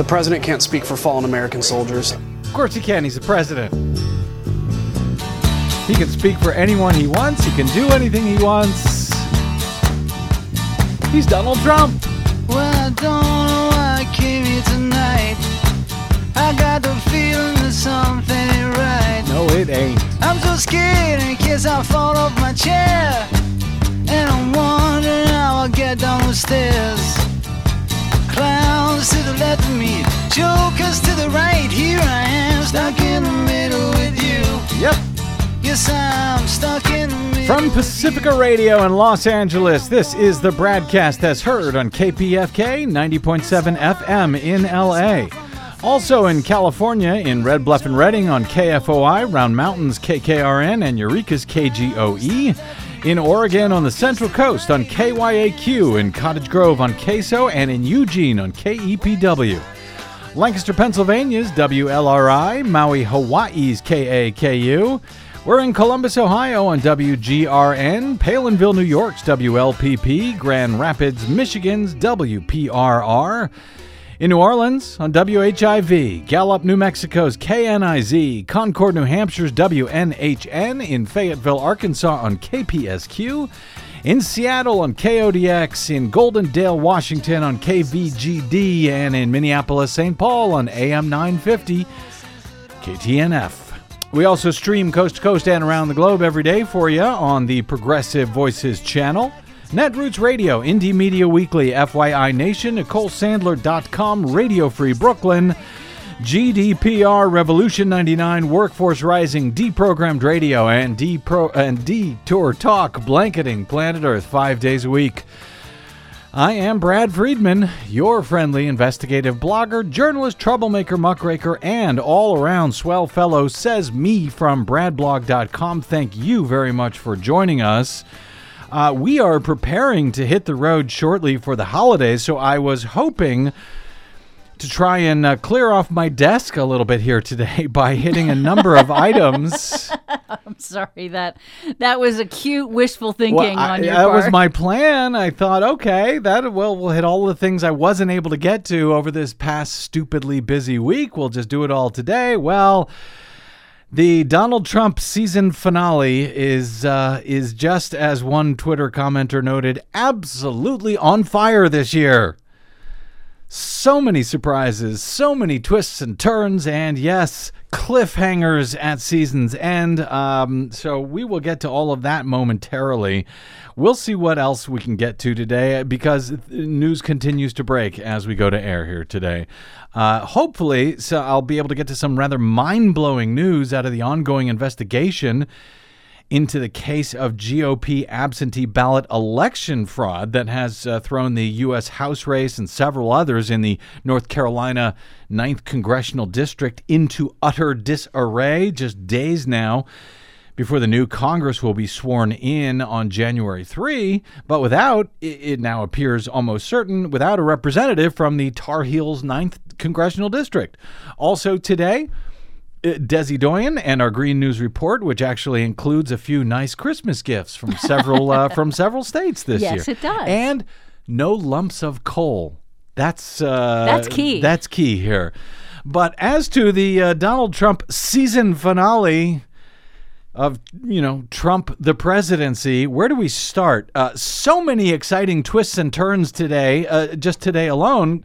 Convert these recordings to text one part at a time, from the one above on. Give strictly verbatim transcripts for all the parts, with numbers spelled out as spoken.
The president can't speak for fallen American soldiers. Of course he can. He's the president. He can speak for anyone he wants. He can do anything he wants. He's Donald Trump. Well, I don't know why I came here tonight. I got the feeling that something ain't right. No, it ain't. I'm so scared in case I fall off my chair. And I'm wondering how I'll get down the stairs. Clowns to the left of me, jokers to the right. Here I am, stuck in the middle with you. Yep. Yes, I'm stuck in the middle. From Pacifica Radio in Los Angeles, this is the broadcast as heard on K P F K ninety point seven F M in L A. Also in California, in Red Bluff and Redding on K F O I, Round Mountain's K K R N, and Eureka's K G O E. In Oregon on the Central Coast on K Y A Q, in Cottage Grove on K S O, and in Eugene on K E P W. Lancaster, Pennsylvania's W L R I, Maui, Hawaii's K A K U. We're in Columbus, Ohio on W G R N, Palinville, New York's W L P P, Grand Rapids, Michigan's W P R R. In New Orleans, on W H I V, Gallup, New Mexico's K N I Z, Concord, New Hampshire's W N H N, in Fayetteville, Arkansas on K P S Q, in Seattle on K O D X, in Goldendale, Washington on K V G D, and in Minneapolis, Saint Paul on A M nine fifty, K T N F. We also stream coast to coast and around the globe every day for you on the Progressive Voices channel. Netroots Radio, Indie Media Weekly, F Y I Nation, Nicole Sandler dot com, Radio Free Brooklyn, G D P R, Revolution ninety-nine, Workforce Rising, Deprogrammed Radio, and Depro- and Detour Talk, blanketing planet Earth five days a week. I am Brad Friedman, your friendly investigative blogger, journalist, troublemaker, muckraker, and all-around swell fellow, says me from Brad Blog dot com. Thank you very much for joining us. Uh, we are preparing to hit the road shortly for the holidays, so I was hoping to try and uh, clear off my desk a little bit here today by hitting a number of items. I'm sorry, that that was acute wishful thinking well, I, on your that part. That was my plan. I thought, okay, that well, we'll hit all the things I wasn't able to get to over this past stupidly busy week. We'll just do it all today. Well, the Donald Trump season finale is, uh, is just, as one Twitter commenter noted, absolutely on fire this year. So many surprises, so many twists and turns, and yes, cliffhangers at season's end. Um, so we will get to all of that momentarily. We'll see what else we can get to today, because news continues to break as we go to air here today. Uh, hopefully, so I'll be able to get to some rather mind-blowing news out of the ongoing investigation into the case of G O P absentee ballot election fraud that has uh, thrown the U S House race and several others in the North Carolina ninth Congressional District into utter disarray, just days now before the new Congress will be sworn in on January third, but without, it now appears almost certain, without a representative from the Tar Heels ninth Congressional District. Also today, Desi Doyen and our Green News Report, which actually includes a few nice Christmas gifts from several uh, from several states this yes, year. Yes, it does. And no lumps of coal. That's uh, that's key. That's key here. But as to the uh, Donald Trump season finale of, you know, Trump the presidency, where do we start? Uh, so many exciting twists and turns today, uh, just today alone.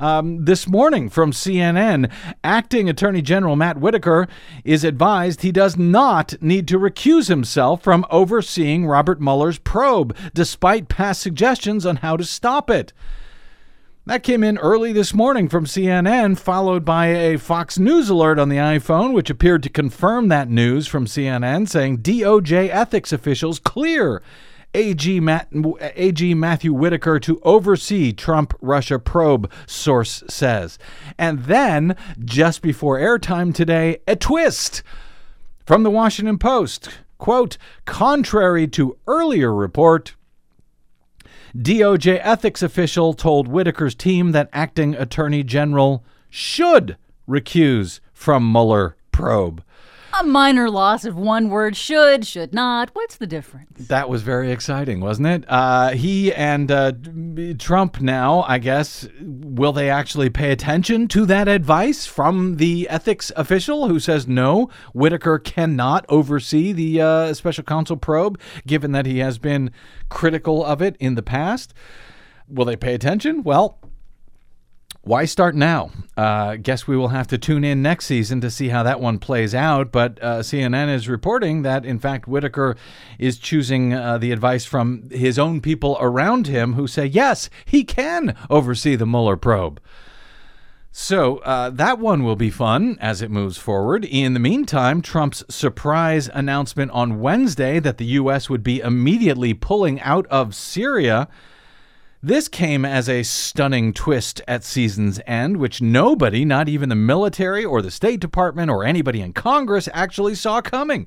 Um, this morning from C N N, acting Attorney General Matt Whitaker is advised he does not need to recuse himself from overseeing Robert Mueller's probe, despite past suggestions on how to stop it. That came in early this morning from C N N, followed by a Fox News alert on the iPhone, which appeared to confirm that news from C N N, saying D O J ethics officials clear A G Matt, A G Matthew Whitaker to oversee Trump-Russia probe, source says. And then, just before airtime today, a twist from the Washington Post. Quote, contrary to earlier report, D O J ethics official told Whitaker's team that acting attorney general should recuse from Mueller probe. a minor loss of one word. Should, should not. What's the difference? That was very exciting, wasn't it? Uh, he and uh, Trump now, I guess, will they actually pay attention to that advice from the ethics official who says no, Whitaker cannot oversee the uh, special counsel probe, given that he has been critical of it in the past? Will they pay attention? Well, why start now? Uh, guess we will have to tune in next season to see how that one plays out. But uh, C N N is reporting that, in fact, Whitaker is choosing uh, the advice from his own people around him who say, yes, he can oversee the Mueller probe. So uh, that one will be fun as it moves forward. In the meantime, Trump's surprise announcement on Wednesday that the U S would be immediately pulling out of Syria. This came as a stunning twist at season's end, which nobody, not even the military or the State Department or anybody in Congress, actually saw coming.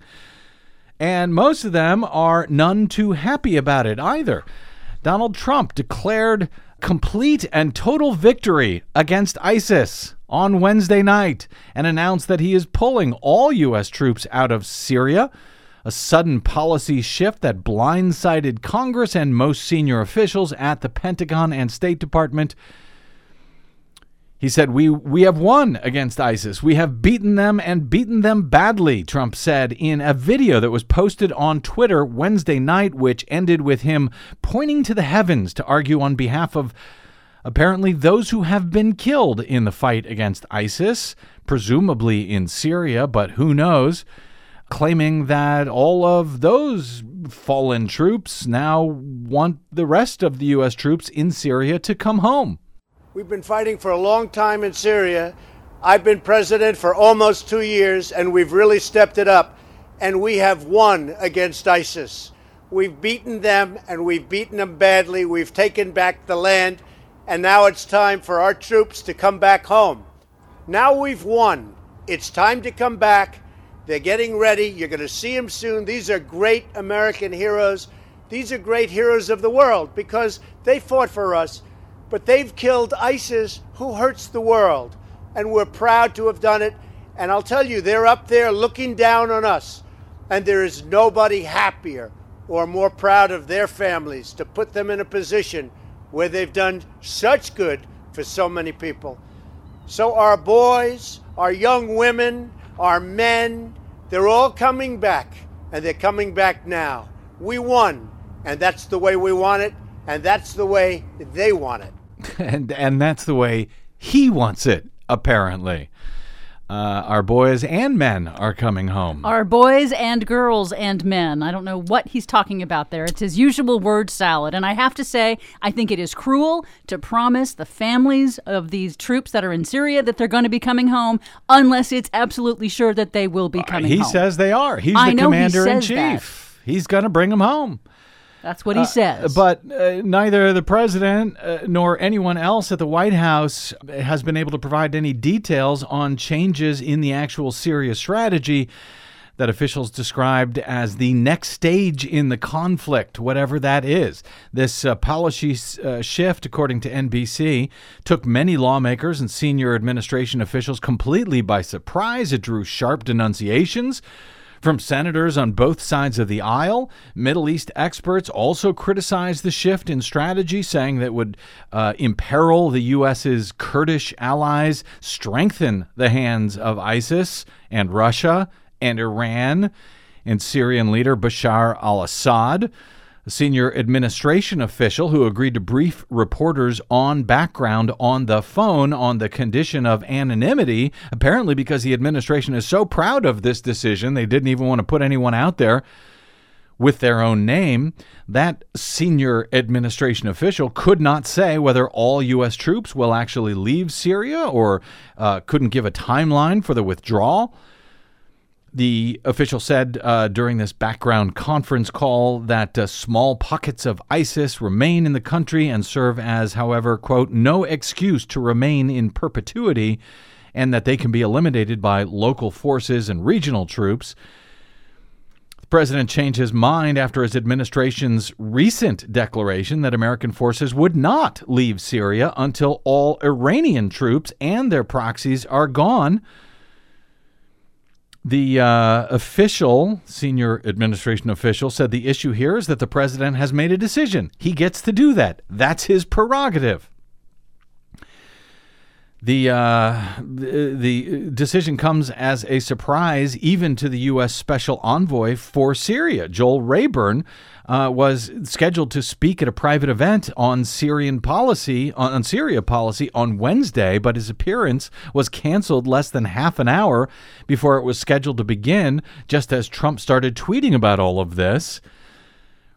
And most of them are none too happy about it either. Donald Trump declared complete and total victory against ISIS on Wednesday night and announced that he is pulling all U S troops out of Syria. A sudden policy shift that blindsided Congress and most senior officials at the Pentagon and State Department. He said, we, we have won against ISIS. We have beaten them and beaten them badly, Trump said in a video that was posted on Twitter Wednesday night, which ended with him pointing to the heavens to argue on behalf of apparently those who have been killed in the fight against ISIS, presumably in Syria, but who knows, claiming that all of those fallen troops now want the rest of the U S troops in Syria to come home. We've been fighting for a long time in Syria. I've been president for almost two years, and we've really stepped it up. And we have won against ISIS. We've beaten them, and we've beaten them badly. We've taken back the land, and now it's time for our troops to come back home. Now we've won. It's time to come back. They're getting ready. You're going to see them soon. These are great American heroes. These are great heroes of the world because they fought for us, but they've killed ISIS, who hurts the world. And we're proud to have done it. And I'll tell you, they're up there looking down on us. And there is nobody happier or more proud of their families to put them in a position where they've done such good for so many people. So our boys, our young women, our men, they're all coming back, and they're coming back now. We won, and that's the way we want it, and that's the way they want it. And and that's the way he wants it, apparently. Uh, our boys and men are coming home. Our boys and girls and men. I don't know what he's talking about there. It's his usual word salad. And I have to say, I think it is cruel to promise the families of these troops that are in Syria that they're going to be coming home unless it's absolutely sure that they will be coming uh, he home. He says they are. He's I the commander he in chief. That. He's going to bring them home. That's what he uh, says. But uh, neither the president uh, nor anyone else at the White House has been able to provide any details on changes in the actual Syria strategy that officials described as the next stage in the conflict, whatever that is. This uh, policy uh, shift, according to N B C, took many lawmakers and senior administration officials completely by surprise. It drew sharp denunciations from senators on both sides of the aisle. Middle East experts also criticized the shift in strategy, saying that it would uh, imperil the U S's Kurdish allies, strengthen the hands of ISIS and Russia and Iran and Syrian leader Bashar al-Assad. A senior administration official who agreed to brief reporters on background on the phone on the condition of anonymity, apparently because the administration is so proud of this decision, they didn't even want to put anyone out there with their own name. That senior administration official could not say whether all U S troops will actually leave Syria or uh, couldn't give a timeline for the withdrawal. The official said uh, during this background conference call that uh, small pockets of ISIS remain in the country and serve as, however, quote, no excuse to remain in perpetuity, and that they can be eliminated by local forces and regional troops. The president changed his mind after his administration's recent declaration that American forces would not leave Syria until all Iranian troops and their proxies are gone. The uh, official, senior administration official, said the issue here is that the president has made a decision. He gets to do that. That's his prerogative. The uh, the decision comes as a surprise even to the U S special envoy for Syria. Joel Rayburn uh, was scheduled to speak at a private event on Syrian policy on, on Syria policy on Wednesday, but his appearance was canceled less than half an hour before it was scheduled to begin, just as Trump started tweeting about all of this.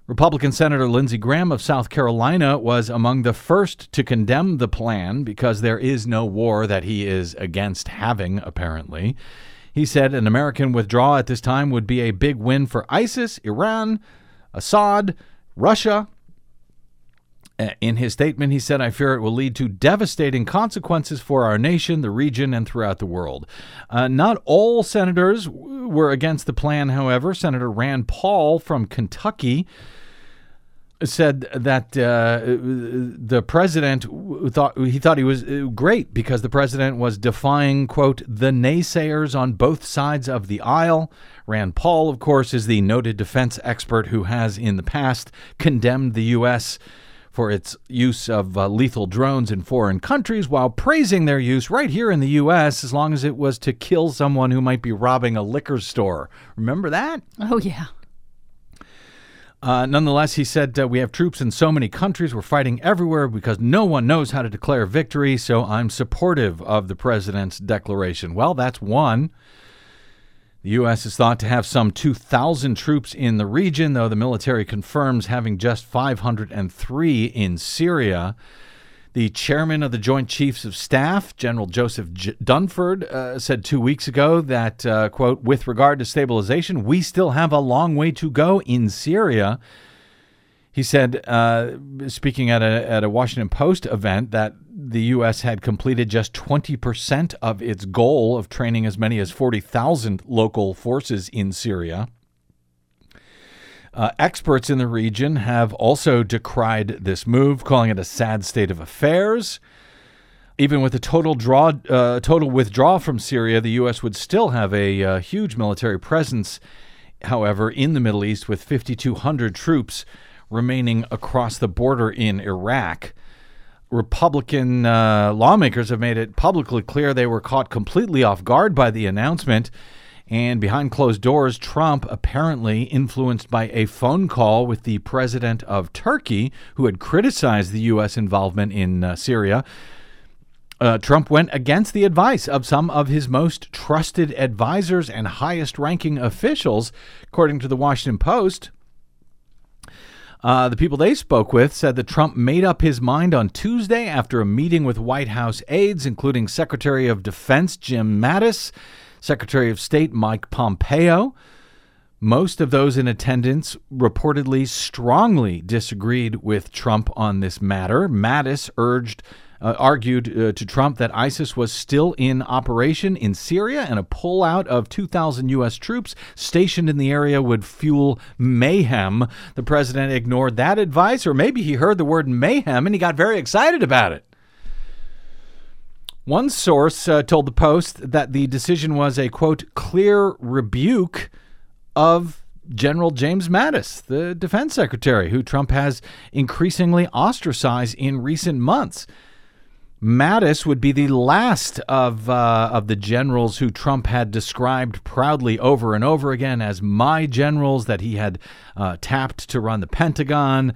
Republican Senator Lindsey Graham of South Carolina was among the first to condemn the plan because there is no war that he is against having, apparently. He said an American withdrawal at this time would be a big win for ISIS, Iran, Assad, Russia. In his statement, he said, I fear it will lead to devastating consequences for our nation, the region, and throughout the world. Uh, not all senators were against the plan, however. Senator Rand Paul from Kentucky said that uh, the president thought he thought he was great because the president was defying, quote, the naysayers on both sides of the aisle. Rand Paul, of course, is the noted defense expert who has in the past condemned the U S for its use of uh, lethal drones in foreign countries while praising their use right here in the U S as long as it was to kill someone who might be robbing a liquor store. Remember that? Oh, yeah. Uh, nonetheless, he said, uh, we have troops in so many countries. We're fighting everywhere because no one knows how to declare victory. So I'm supportive of the president's declaration. Well, that's one. The U S is thought to have some two thousand troops in the region, though the military confirms having just five hundred three in Syria. The chairman of the Joint Chiefs of Staff, General Joseph J- Dunford, uh, said two weeks ago that, uh, quote, with regard to stabilization, we still have a long way to go in Syria. He said, uh, speaking at a, at a Washington Post event, that the U S had completed just twenty percent of its goal of training as many as forty thousand local forces in Syria. Uh, experts in the region have also decried this move, calling it a sad state of affairs. Even with a total draw, uh, total withdrawal from Syria, the U S would still have a, a huge military presence, however, in the Middle East, with five thousand two hundred troops remaining across the border in Iraq. Republican uh, lawmakers have made it publicly clear they were caught completely off guard by the announcement. And behind closed doors, Trump, apparently influenced by a phone call with the president of Turkey, who had criticized the U S involvement in uh, Syria, uh, Trump went against the advice of some of his most trusted advisors and highest-ranking officials, according to the Washington Post. Uh, the people they spoke with said that Trump made up his mind on Tuesday after a meeting with White House aides, including Secretary of Defense James Mattis, Secretary of State Mike Pompeo. Most of those in attendance reportedly strongly disagreed with Trump on this matter. Mattis urged, uh, argued uh, to Trump that ISIS was still in operation in Syria and a pullout of two thousand U S troops stationed in the area would fuel mayhem. The president ignored that advice, or maybe he heard the word mayhem and he got very excited about it. One source uh, told the Post that the decision was a, quote, clear rebuke of General James Mattis, the defense secretary, who Trump has increasingly ostracized in recent months. Mattis would be the last of uh, of the generals who Trump had described proudly over and over again as my generals that he had uh, tapped to run the Pentagon,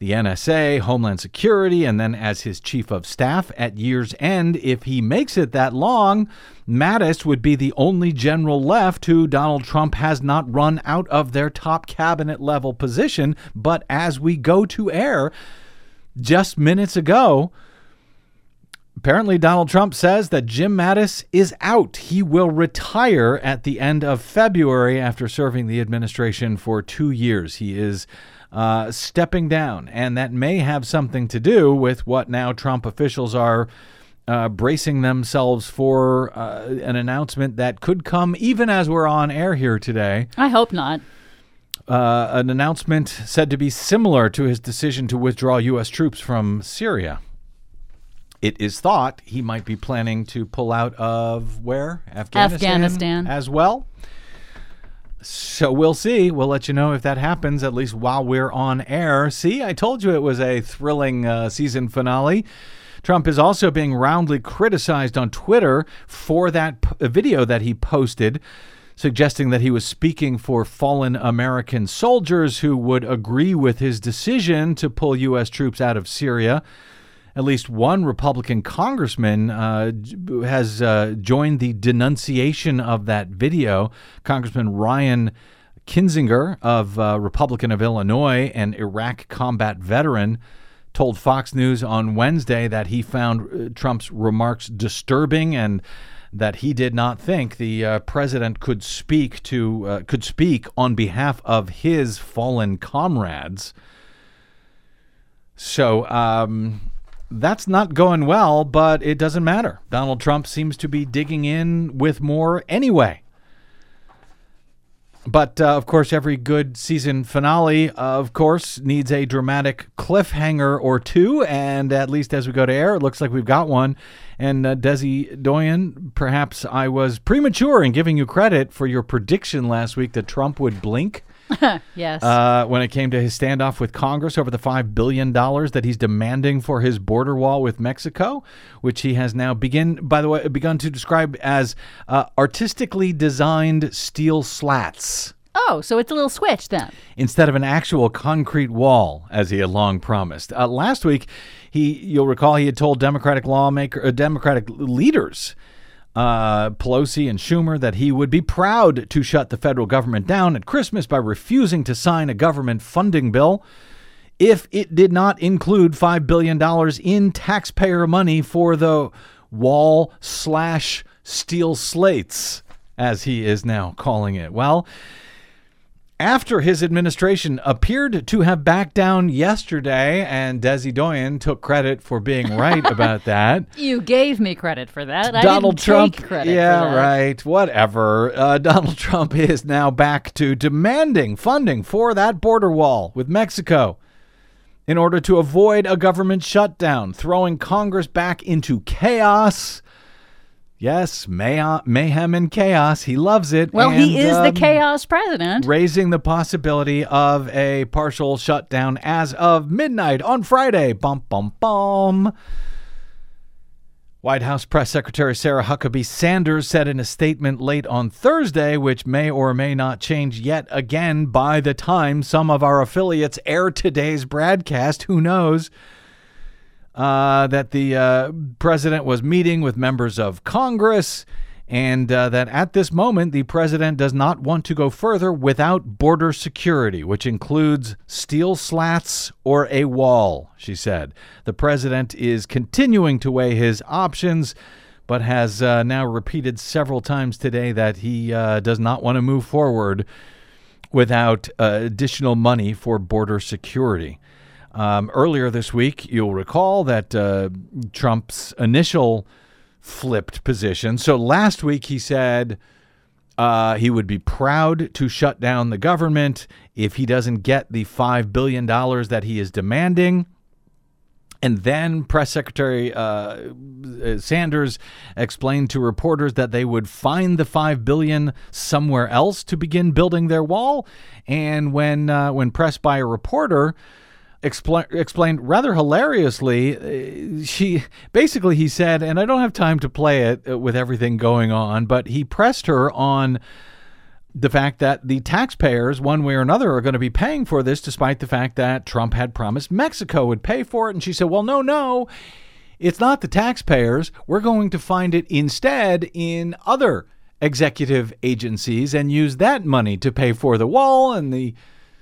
the N S A, Homeland Security, and then as his chief of staff at year's end. If he makes it that long, Mattis would be the only general left who Donald Trump has not run out of their top cabinet level position. But as we go to air just minutes ago, apparently Donald Trump says that Jim Mattis is out. He will retire at the end of February after serving the administration for two years. He is Uh, stepping down, and that may have something to do with what now Trump officials are uh, bracing themselves for uh, an announcement that could come even as we're on air here today. I hope not. Uh, an announcement said to be similar to his decision to withdraw U S troops from Syria. It is thought he might be planning to pull out of where? Afghanistan, Afghanistan as well. So we'll see. We'll let you know if that happens, at least while we're on air. See, I told you it was a thrilling uh, season finale. Trump is also being roundly criticized on Twitter for that p- video that he posted, suggesting that he was speaking for fallen American soldiers who would agree with his decision to pull U S troops out of Syria. At least one Republican congressman uh, has uh, joined the denunciation of that video. Congressman Ryan Kinzinger, of uh, Republican of Illinois and Iraq combat veteran, told Fox News on Wednesday that he found Trump's remarks disturbing and that he did not think the uh, president could speak to uh, could speak on behalf of his fallen comrades. So um, that's not going well, but it doesn't matter. Donald Trump seems to be digging in with more anyway. But, uh, of course, every good season finale, uh, of course, needs a dramatic cliffhanger or two. And at least as we go to air, it looks like we've got one. And uh, Desi Doyen, perhaps I was premature in giving you credit for your prediction last week that Trump would blink. Yes. Uh, when it came to his standoff with Congress over the five billion dollars that he's demanding for his border wall with Mexico, which he has now begin, by the way, begun to describe as uh, artistically designed steel slats. Oh, so it's a little switch then. Instead of an actual concrete wall, as he had long promised. Uh, last week, he, you'll recall, he had told Democratic lawmaker, uh, Democratic leaders, Uh, Pelosi and Schumer, that he would be proud to shut the federal government down at Christmas by refusing to sign a government funding bill if it did not include five billion dollars in taxpayer money for the wall slash steel slates, as he is now calling it. Well, after his administration appeared to have backed down yesterday, and Desi Doyen took credit for being right about that. You gave me credit for that. I Donald didn't Trump, take credit yeah, for that. Right. Whatever. Uh, Donald Trump is now back to demanding funding for that border wall with Mexico in order to avoid a government shutdown, throwing Congress back into chaos. Yes, may- mayhem and chaos. He loves it. Well, and, he is um, the chaos president. Raising the possibility of a partial shutdown as of midnight on Friday. Bum, bum, bum. White House Press Secretary Sarah Huckabee Sanders said in a statement late on Thursday, which may or may not change yet again by the time some of our affiliates air today's broadcast, who knows, Uh, that the uh, president was meeting with members of Congress and uh, that at this moment, the president does not want to go further without border security, which includes steel slats or a wall, she said. The president is continuing to weigh his options, but has uh, now repeated several times today that he uh, does not want to move forward without uh, additional money for border security. Um, earlier this week, you'll recall that uh, Trump's initial flipped position. So last week he said uh, he would be proud to shut down the government if he doesn't get the five billion dollars that he is demanding. And then Press Secretary uh, Sanders explained to reporters that they would find the five billion dollars somewhere else to begin building their wall. And when uh, when pressed by a reporter, Expl- explained rather hilariously, she basically he said, and I don't have time to play it with everything going on, but he pressed her on the fact that the taxpayers, one way or another, are going to be paying for this, despite the fact that Trump had promised Mexico would pay for it. And she said, well, no, no, it's not the taxpayers. We're going to find it instead in other executive agencies and use that money to pay for the wall and the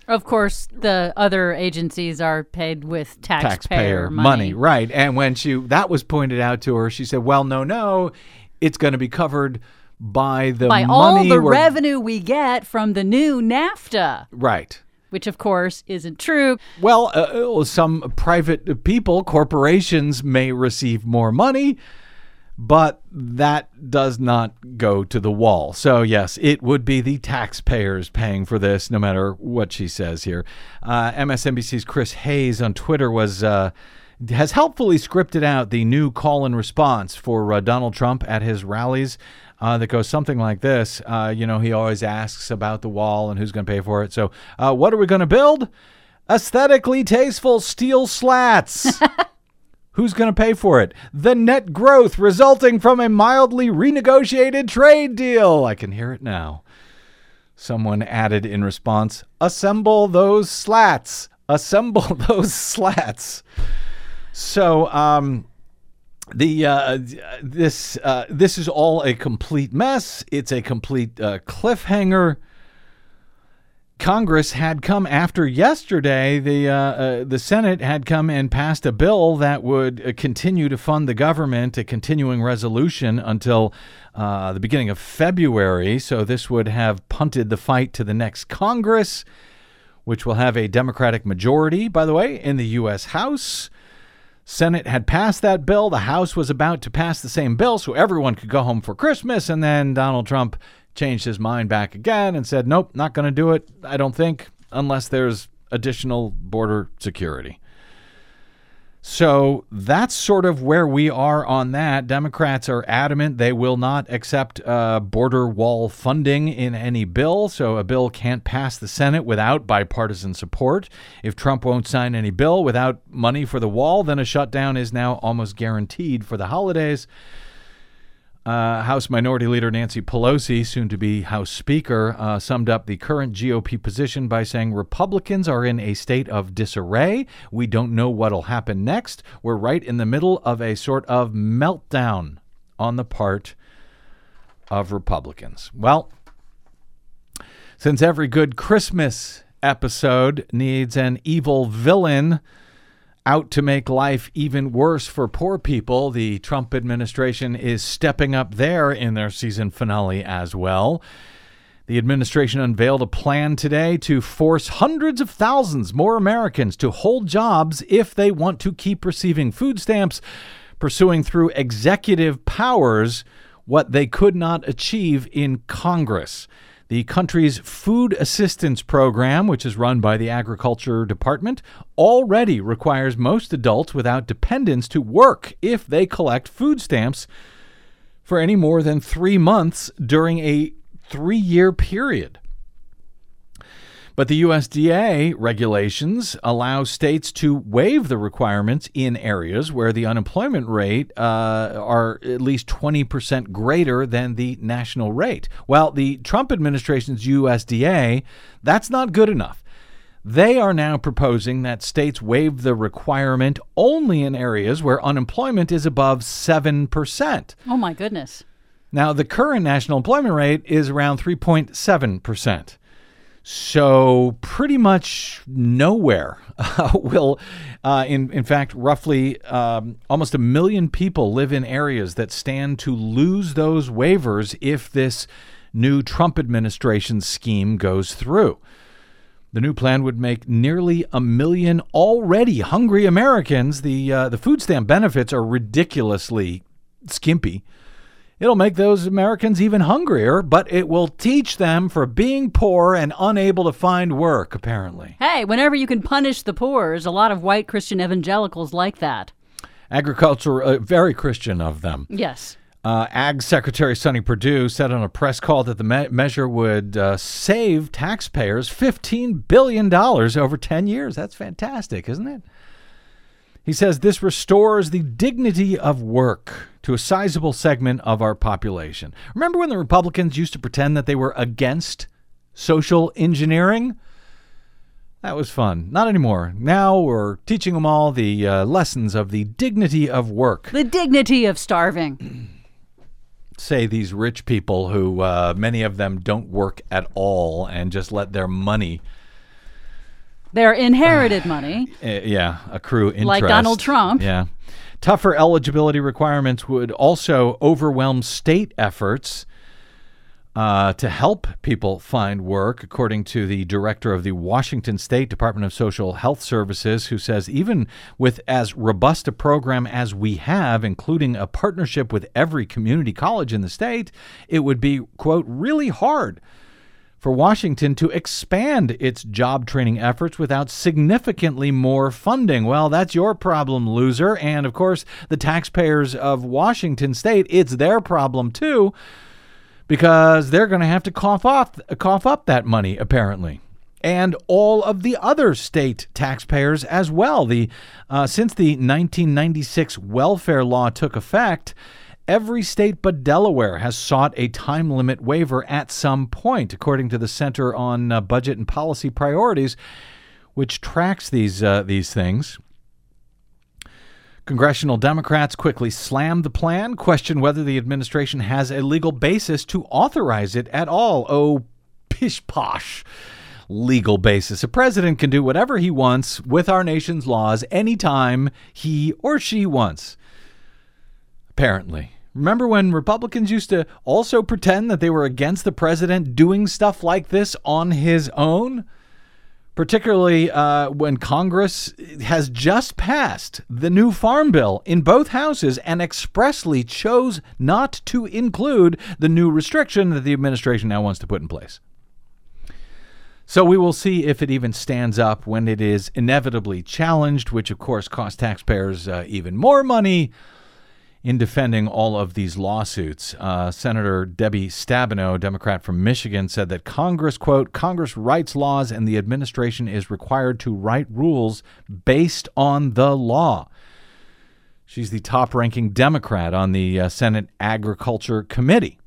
Of course, the other agencies are paid with taxpayer, taxpayer money. money. Right. And when she that was pointed out to her, she said, well, no, no, it's going to be covered by the by money. By all the we're... revenue we get from the new NAFTA. Right. Which, of course, isn't true. Well, uh, some private people, corporations may receive more money, but that does not go to the wall. So, yes, it would be the taxpayers paying for this, no matter what she says here. Uh, M S N B C's Chris Hayes on Twitter was uh, has helpfully scripted out the new call and response for uh, Donald Trump at his rallies uh, that goes something like this. Uh, you know, he always asks about the wall and who's going to pay for it. So uh, what are we going to build? Aesthetically tasteful steel slats. Who's going to pay for it? The net growth resulting from a mildly renegotiated trade deal. I can hear it now. Someone added in response, assemble those slats. Assemble those slats. So um, the uh, this uh, this is all a complete mess. It's a complete uh, cliffhanger. Congress had come after yesterday. The uh, uh, the Senate had come and passed a bill that would uh, continue to fund the government, a continuing resolution until uh, the beginning of February. So this would have punted the fight to the next Congress, which will have a Democratic majority, by the way, in the U S. House. Senate had passed that bill. The House was about to pass the same bill so everyone could go home for Christmas. And then Donald Trump changed his mind back again and said, nope, not going to do it, I don't think, unless there's additional border security. So that's sort of where we are on that. Democrats are adamant they will not accept uh, border wall funding in any bill. So a bill can't pass the Senate without bipartisan support. If Trump won't sign any bill without money for the wall, then a shutdown is now almost guaranteed for the holidays. Uh, House Minority Leader Nancy Pelosi, soon to be House Speaker, uh, summed up the current G O P position by saying Republicans are in a state of disarray. We don't know what'll happen next. We're right in the middle of a sort of meltdown on the part of Republicans. Well, since every good Christmas episode needs an evil villain out to make life even worse for poor people, the Trump administration is stepping up there in their season finale as well. The administration unveiled a plan today to force hundreds of thousands more Americans to hold jobs if they want to keep receiving food stamps, pursuing through executive powers what they could not achieve in Congress. The country's food assistance program, which is run by the Agriculture Department, already requires most adults without dependents to work if they collect food stamps for any more than three months during a three-year period. But the U S D A regulations allow states to waive the requirements in areas where the unemployment rate uh, are at least twenty percent greater than the national rate. Well, the Trump administration's U S D A, that's not good enough. They are now proposing that states waive the requirement only in areas where unemployment is above seven percent. Oh, my goodness. Now, the current national employment rate is around three point seven percent. So pretty much nowhere uh, will, uh, in, in fact, roughly um, almost a million people live in areas that stand to lose those waivers if this new Trump administration scheme goes through. The new plan would make nearly a million already hungry Americans. The, uh, the food stamp benefits are ridiculously skimpy. It'll make those Americans even hungrier, but it will teach them for being poor and unable to find work, apparently. Hey, whenever you can punish the poor, there's a lot of white Christian evangelicals like that. Agriculture, uh, very Christian of them. Yes. Uh, Ag Secretary Sonny Perdue said on a press call that the me- measure would uh, save taxpayers fifteen billion dollars over ten years. That's fantastic, isn't it? He says this restores the dignity of work to a sizable segment of our population. Remember when the Republicans used to pretend that they were against social engineering? That was fun. Not anymore. Now we're teaching them all the uh, lessons of the dignity of work. The dignity of starving. Say these rich people who uh, many of them don't work at all and just let their money, their inherited uh, money. Yeah, accrue interest. Like Donald Trump. Yeah. Tougher eligibility requirements would also overwhelm state efforts uh, to help people find work, according to the director of the Washington State Department of Social Health Services, who says even with as robust a program as we have, including a partnership with every community college in the state, it would be, quote, really hard for Washington to expand its job training efforts without significantly more funding. Well, that's your problem, loser. And of course, the taxpayers of Washington state, it's their problem too, because they're going to have to cough off, cough up that money, apparently. And all of the other state taxpayers as well. The uh, since the nineteen ninety-six welfare law took effect, every state but Delaware has sought a time limit waiver at some point, according to the Center on uh, Budget and Policy Priorities, which tracks these uh, these things. Congressional Democrats quickly slammed the plan, questioned whether the administration has a legal basis to authorize it at all. Oh, pish-posh. Legal basis. A president can do whatever he wants with our nation's laws anytime he or she wants, apparently. Remember when Republicans used to also pretend that they were against the president doing stuff like this on his own? Particularly uh, when Congress has just passed the new farm bill in both houses and expressly chose not to include the new restriction that the administration now wants to put in place. So we will see if it even stands up when it is inevitably challenged, which, of course, costs taxpayers uh, even more money in defending all of these lawsuits. Uh, Senator Debbie Stabenow, Democrat from Michigan, said that Congress, quote, Congress writes laws and the administration is required to write rules based on the law. She's the top-ranking Democrat on the uh, Senate Agriculture Committee.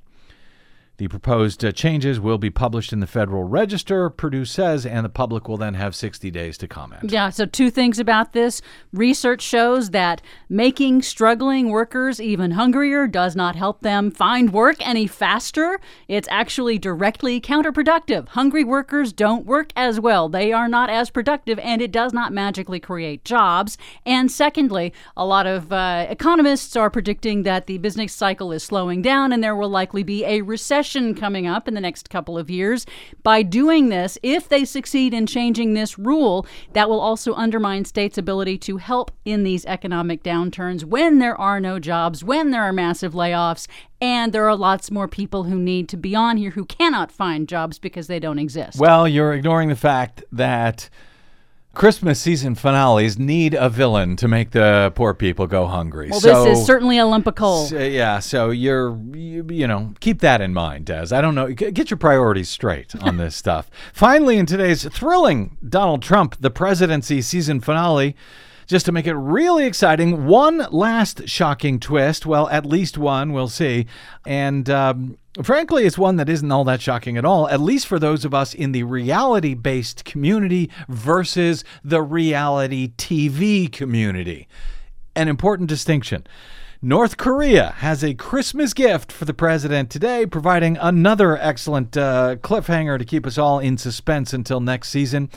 The proposed uh, changes will be published in the Federal Register, Purdue says, and the public will then have sixty days to comment. Yeah, so two things about this. Research shows that making struggling workers even hungrier does not help them find work any faster. It's actually directly counterproductive. Hungry workers don't work as well. They are not as productive, and it does not magically create jobs. And secondly, a lot of uh, economists are predicting that the business cycle is slowing down, and there will likely be a recession coming up in the next couple of years. By doing this, if they succeed in changing this rule, that will also undermine states' ability to help in these economic downturns when there are no jobs, when there are massive layoffs, and there are lots more people who need to be on here who cannot find jobs because they don't exist. Well, you're ignoring the fact that Christmas season finales need a villain to make the poor people go hungry. Well, so, this is certainly a lump of coal. So, yeah, so you're, you, you know, keep that in mind, Des. I don't know. Get your priorities straight on this stuff. Finally, in today's thrilling Donald Trump, the presidency season finale, just to make it really exciting, one last shocking twist. Well, at least one, we'll see. And um, frankly, it's one that isn't all that shocking at all, at least for those of us in the reality-based community versus the reality T V community. An important distinction. North Korea has a Christmas gift for the president today, providing another excellent uh, cliffhanger to keep us all in suspense until next season.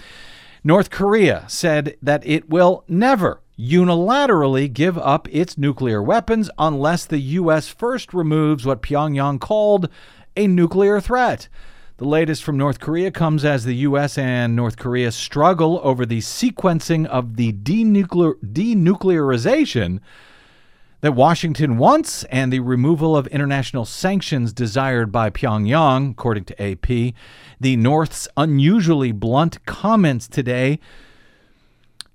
North Korea said that it will never unilaterally give up its nuclear weapons unless the U S first removes what Pyongyang called a nuclear threat. The latest from North Korea comes as the U S and North Korea struggle over the sequencing of the denuclear- denuclearization that Washington wants and the removal of international sanctions desired by Pyongyang, according to A P. The North's unusually blunt comments today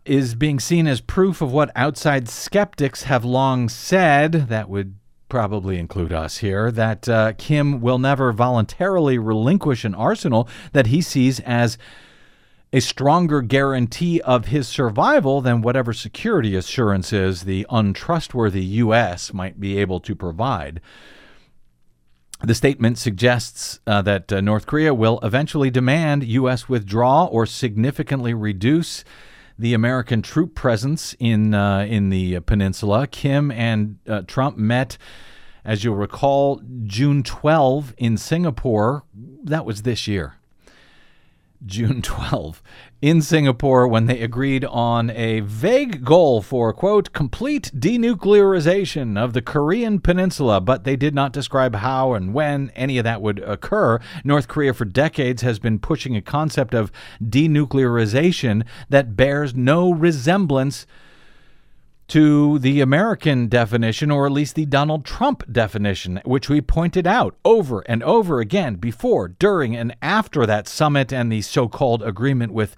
is being seen as proof of what outside skeptics have long said, that would probably include us here, that uh, Kim will never voluntarily relinquish an arsenal that he sees as a stronger guarantee of his survival than whatever security assurances the untrustworthy U S might be able to provide. The statement suggests uh, that uh, North Korea will eventually demand U S withdraw or significantly reduce the American troop presence in uh, in the peninsula. Kim and uh, Trump met, as you'll recall, June twelfth in Singapore. That was this year. June twelfth in Singapore when they agreed on a vague goal for, quote, complete denuclearization of the Korean peninsula, but they did not describe how and when any of that would occur. North Korea for decades has been pushing a concept of denuclearization that bears no resemblance to the American definition, or at least the Donald Trump definition, which we pointed out over and over again before, during, and after that summit and the so-called agreement with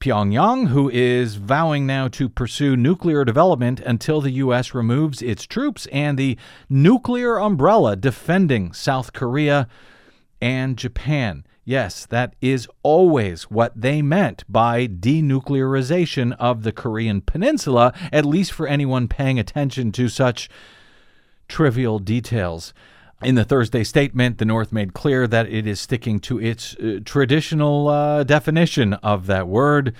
Pyongyang, who is vowing now to pursue nuclear development until the U S removes its troops, and the nuclear umbrella defending South Korea and Japan. Yes, that is always what they meant by denuclearization of the Korean peninsula, at least for anyone paying attention to such trivial details. In the Thursday statement, the North made clear that it is sticking to its uh, traditional uh, definition of that word.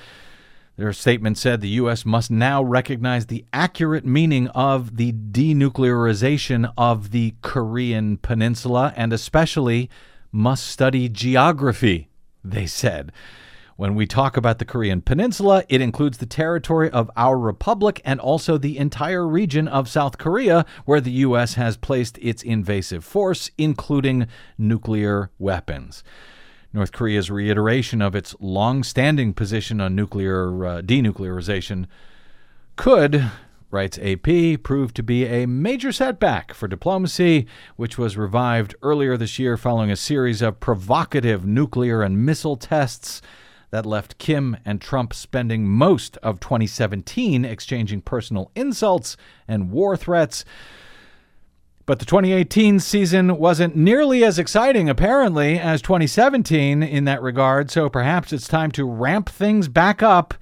Their statement said the U S must now recognize the accurate meaning of the denuclearization of the Korean peninsula, and especially must study geography, they said. When we talk about the Korean peninsula, it includes the territory of our republic and also the entire region of South Korea, where the U S has placed its invasive force, including nuclear weapons. North Korea's reiteration of its long-standing position on nuclear uh, denuclearization could, writes A P, proved to be a major setback for diplomacy, which was revived earlier this year following a series of provocative nuclear and missile tests that left Kim and Trump spending most of twenty seventeen exchanging personal insults and war threats. But the twenty eighteen season wasn't nearly as exciting, apparently, as twenty seventeen in that regard, so perhaps it's time to ramp things back up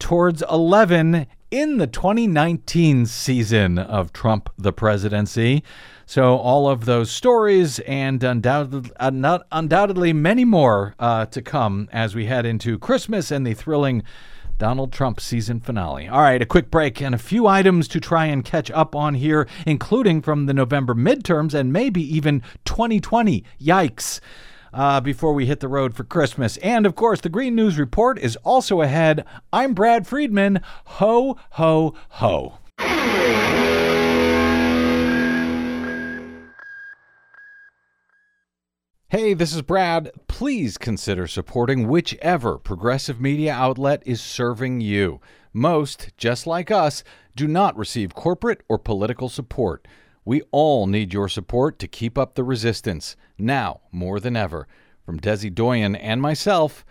towards eleven in the twenty nineteen season of Trump the presidency. So all of those stories and undoubtedly, undoubtedly many more uh, to come as we head into Christmas and the thrilling Donald Trump season finale. All right, a quick break and a few items to try and catch up on here, including from the November midterms and maybe even twenty twenty. Yikes. Uh, before we hit the road for Christmas. And, of course, the Green News Report is also ahead. I'm Brad Friedman. Ho, ho, ho. Hey, this is Brad. Please consider supporting whichever progressive media outlet is serving you. Most, just like us, do not receive corporate or political support. We all need your support to keep up the resistance, now more than ever. From Desi Doyen and myself,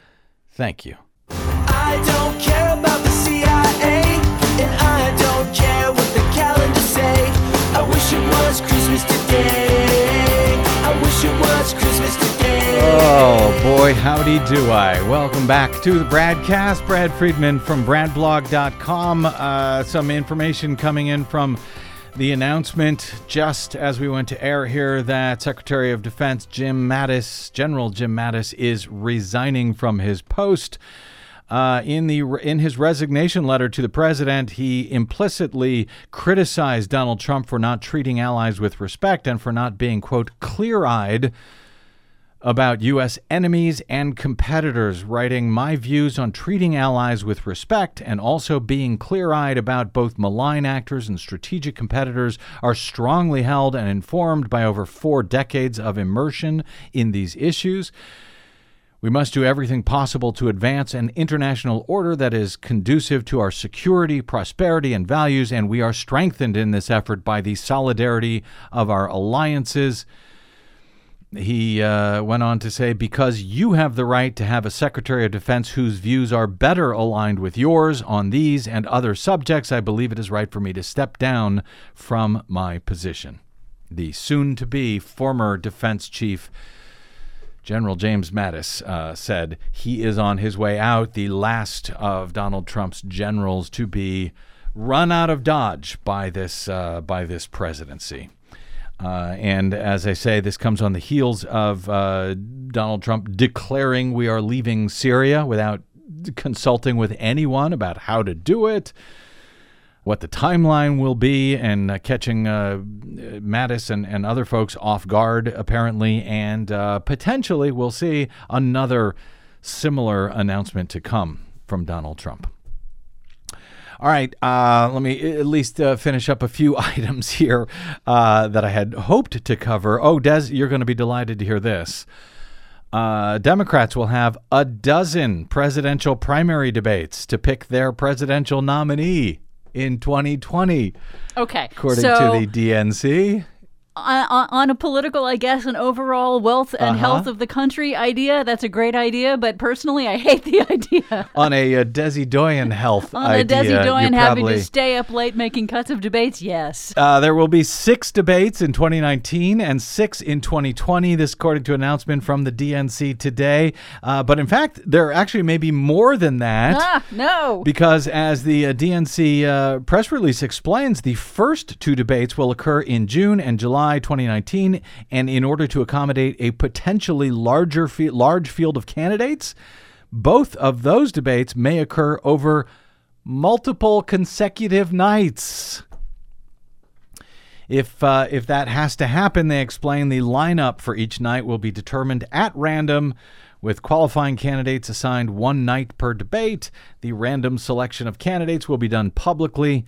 thank you. I don't care about the C I A, and I don't care what the calendar say. I wish it was Christmas today. I wish it was Christmas today. Oh boy, howdy do I. Welcome back to the Bradcast. Brad Friedman from Brad Blog dot com. Uh, some information coming in from the announcement just as we went to air here that Secretary of Defense Jim Mattis, General Jim Mattis, is resigning from his post. Uh, in the in his resignation letter to the president, he implicitly criticized Donald Trump for not treating allies with respect and for not being, quote, clear-eyed about U S enemies and competitors, writing, "My views on treating allies with respect and also being clear-eyed about both malign actors and strategic competitors are strongly held and informed by over four decades of immersion in these issues. We must do everything possible to advance an international order that is conducive to our security, prosperity, and values, and we are strengthened in this effort by the solidarity of our alliances." He uh, went on to say, "Because you have the right to have a Secretary of Defense whose views are better aligned with yours on these and other subjects, I believe it is right for me to step down from my position." The soon-to-be former Defense Chief General James Mattis uh, said he is on his way out, the last of Donald Trump's generals to be run out of Dodge by this uh, by this presidency. Uh, and as I say, this comes on the heels of uh, Donald Trump declaring we are leaving Syria without consulting with anyone about how to do it, what the timeline will be, and uh, catching uh, Mattis and, and other folks off guard, apparently, and uh, potentially we'll see another similar announcement to come from Donald Trump. All right, uh, let me at least uh, finish up a few items here uh, that I had hoped to cover. Oh, Des, you're going to be delighted to hear this. Uh, Democrats will have a dozen presidential primary debates to pick their presidential nominee. in twenty twenty. Okay. According so, to the D N C. On, on a political, I guess, an overall wealth and uh-huh. health of the country idea, that's a great idea. But personally, I hate the idea. On a uh, Desi Doyen health on idea. On a Desi Doyen having probably... to stay up late making cuts of debates, yes. Uh, there will be six debates in twenty nineteen and six in twenty twenty. This according to an announcement from the D N C today. Uh, but in fact, there actually may be more than that. Ah, no. Because as the uh, D N C uh, press release explains, the first two debates will occur in June and July twenty nineteen, and in order to accommodate a potentially larger fe- large field of candidates, both of those debates may occur over multiple consecutive nights. If uh, if that has to happen, they explain, the lineup for each night will be determined at random, with qualifying candidates assigned one night per debate. The random selection of candidates will be done publicly.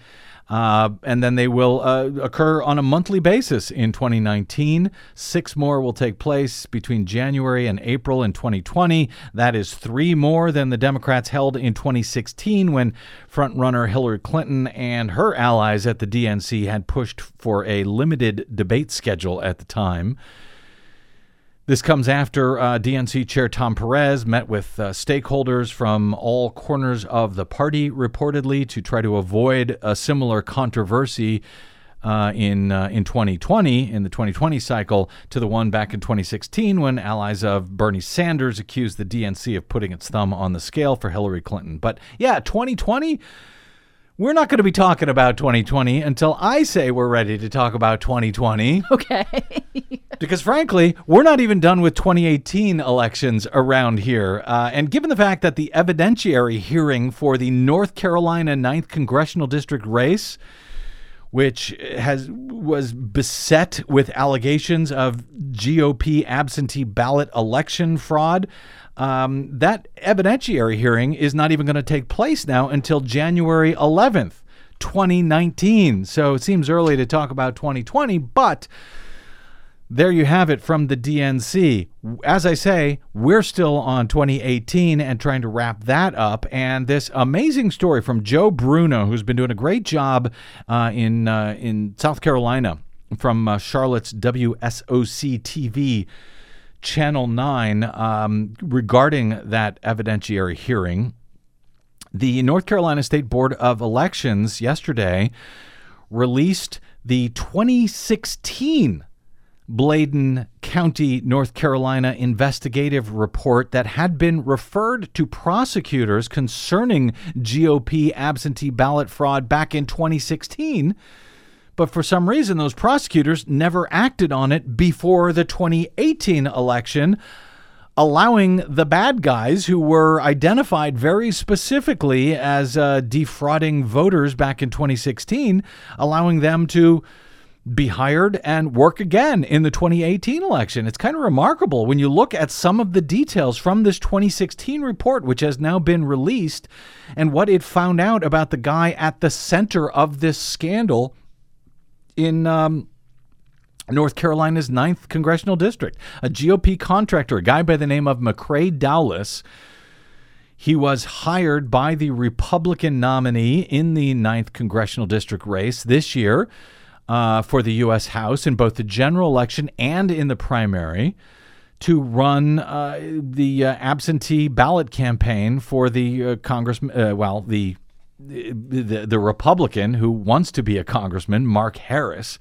Uh, and then they will uh, occur on a monthly basis in twenty nineteen. Six more will take place between January and April in twenty twenty. That is three more than the Democrats held in twenty sixteen, when frontrunner Hillary Clinton and her allies at the D N C had pushed for a limited debate schedule at the time. This comes after uh, D N C Chair Tom Perez met with uh, stakeholders from all corners of the party, reportedly, to try to avoid a similar controversy uh, in uh, in twenty twenty, in the twenty twenty cycle, to the one back in twenty sixteen when allies of Bernie Sanders accused the D N C of putting its thumb on the scale for Hillary Clinton. But yeah, twenty twenty, we're not going to be talking about twenty twenty until I say we're ready to talk about twenty twenty. Okay. Because frankly, we're not even done with twenty eighteen elections around here. Uh, and given the fact that the evidentiary hearing for the North Carolina ninth Congressional District race, which has was beset with allegations of G O P absentee ballot election fraud, um, that evidentiary hearing is not even going to take place now until January eleventh, twenty nineteen. So it seems early to talk about twenty twenty, but... there you have it from the D N C. As I say, we're still on twenty eighteen and trying to wrap that up. And this amazing story from Joe Bruno, who's been doing a great job uh, in uh, in South Carolina, from uh, Charlotte's W S O C T V Channel nine, um, regarding that evidentiary hearing. The North Carolina State Board of Elections yesterday released the twenty sixteen Bladen County, North Carolina investigative report that had been referred to prosecutors concerning G O P absentee ballot fraud back in twenty sixteen. But for some reason, those prosecutors never acted on it before the twenty eighteen election, allowing the bad guys, who were identified very specifically as uh, defrauding voters back in twenty sixteen, allowing them to be hired and work again in the twenty eighteen election. It's kind of remarkable when you look at some of the details from this twenty sixteen report, which has now been released, and what it found out about the guy at the center of this scandal in um, North Carolina's ninth Congressional District. A G O P contractor, a guy by the name of McCrae Dowless. He was hired by the Republican nominee in the ninth Congressional District race this year, Uh, for the U S House, in both the general election and in the primary, to run uh, the uh, absentee ballot campaign for the uh, congressman, uh, well, the, the the Republican who wants to be a congressman, Mark Harris.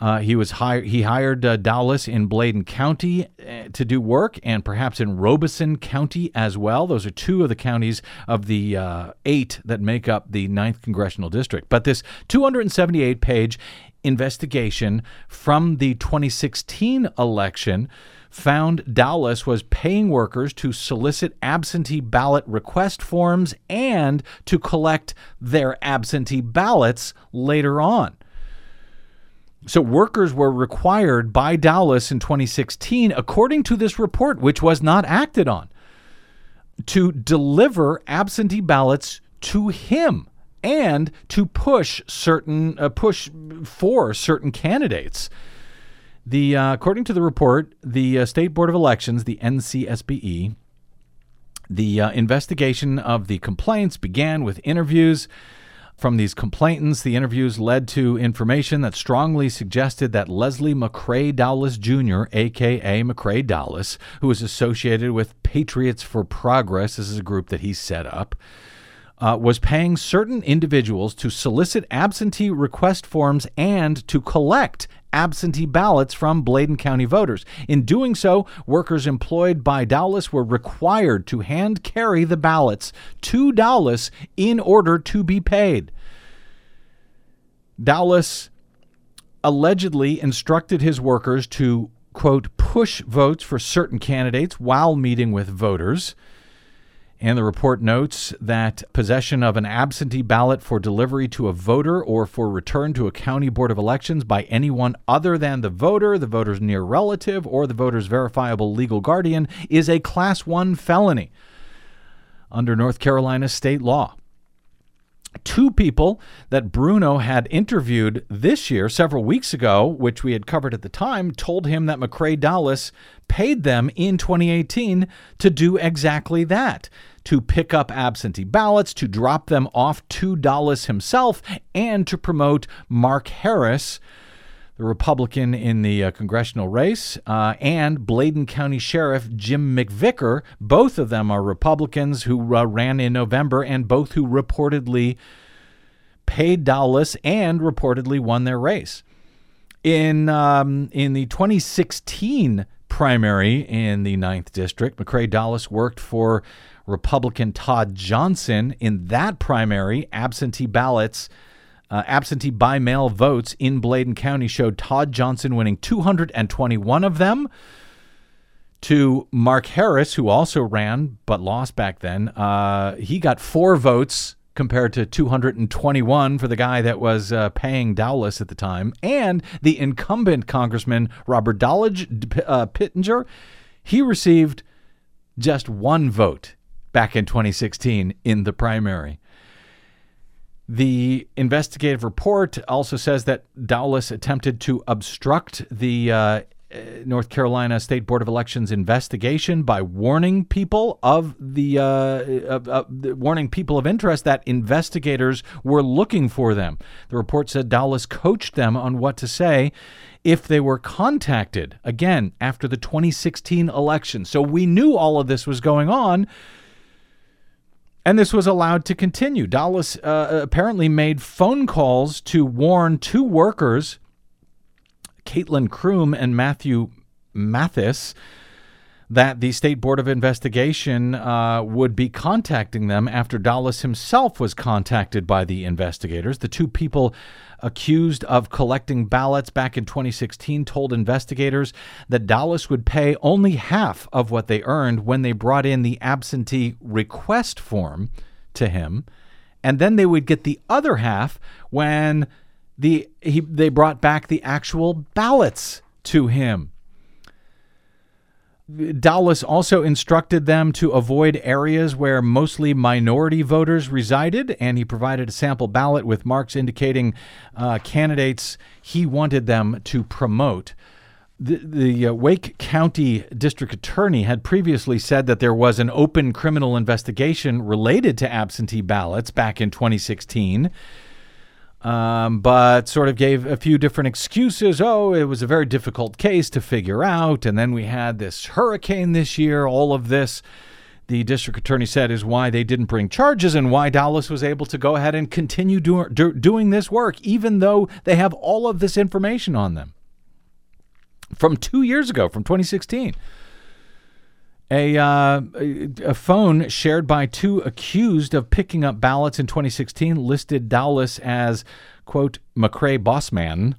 Uh, he was hired. He hired uh, Dowless in Bladen County uh, to do work, and perhaps in Robeson County as well. Those are two of the counties of the uh, eight that make up the ninth Congressional District. But this two hundred seventy-eight page investigation from the twenty sixteen election found Dowless was paying workers to solicit absentee ballot request forms and to collect their absentee ballots later on. So workers were required by Dowless in twenty sixteen, according to this report, which was not acted on, to deliver absentee ballots to him and to push certain uh, push for certain candidates. The uh, according to the report, the uh, State Board of Elections, the N C S B E, the uh, investigation of the complaints began with interviews From these complainants, the interviews led to information that strongly suggested that Leslie McCrae Dowless Junior, a k a. McCrae Dowless, who is associated with Patriots for Progress, this is a group that he set up, uh, was paying certain individuals to solicit absentee request forms and to collect absentee ballots from Bladen County voters. In doing so, workers employed by Dowless were required to hand carry the ballots to Dowless in order to be paid. Dowless allegedly instructed his workers to, quote, push votes for certain candidates while meeting with voters. And the report notes that possession of an absentee ballot for delivery to a voter or for return to a county board of elections by anyone other than the voter, the voter's near relative, or the voter's verifiable legal guardian is a class one felony under North Carolina state law. Two people that Bruno had interviewed this year, several weeks ago, which we had covered at the time, told him that McCrae Dowless paid them in twenty eighteen to do exactly that, to pick up absentee ballots, to drop them off to Dowless himself, and to promote Mark Harris, the Republican in the uh, congressional race, uh, and Bladen County Sheriff Jim McVicker. Both of them are Republicans who uh, ran in November and both who reportedly paid Dowless and reportedly won their race. In um, in the twenty sixteen primary in the ninth District, McCrae Dowless worked for Republican Todd Johnson. In that primary, absentee ballots Uh, absentee by mail votes in Bladen County showed Todd Johnson winning two hundred twenty-one of them to Mark Harris, who also ran but lost back then. Uh, he got four votes compared to two hundred twenty-one for the guy that was uh, paying Dowless at the time. And the incumbent congressman, Robert Dollage, uh, Pittenger, he received just one vote back in twenty sixteen in the primary. The investigative report also says that Dowless attempted to obstruct the uh, North Carolina State Board of Elections investigation by warning people of the uh, of, uh, warning people of interest that investigators were looking for them. The report said Dowless coached them on what to say if they were contacted, again, after the twenty sixteen election. So we knew all of this was going on, and this was allowed to continue. Dowless uh, apparently made phone calls to warn two workers, Caitlin Kroom and Matthew Mattis, that the State Board of Investigation uh, would be contacting them after Dowless himself was contacted by the investigators. The two people accused of collecting ballots back in twenty sixteen told investigators that Dowless would pay only half of what they earned when they brought in the absentee request form to him, and then they would get the other half when the he, they brought back the actual ballots to him. Dowless also instructed them to avoid areas where mostly minority voters resided, and he provided a sample ballot with marks indicating uh, candidates he wanted them to promote. The, the uh, Wake County District Attorney had previously said that there was an open criminal investigation related to absentee ballots back in twenty sixteen. Um, but sort of gave a few different excuses. Oh, it was a very difficult case to figure out. And then we had this hurricane this year. All of this, the district attorney said, is why they didn't bring charges and why Dowless was able to go ahead and continue do- do- doing this work, even though they have all of this information on them. From two years ago, from twenty sixteen, A, uh, a phone shared by two accused of picking up ballots in twenty sixteen listed Dowless as, quote, McCrae Bossman.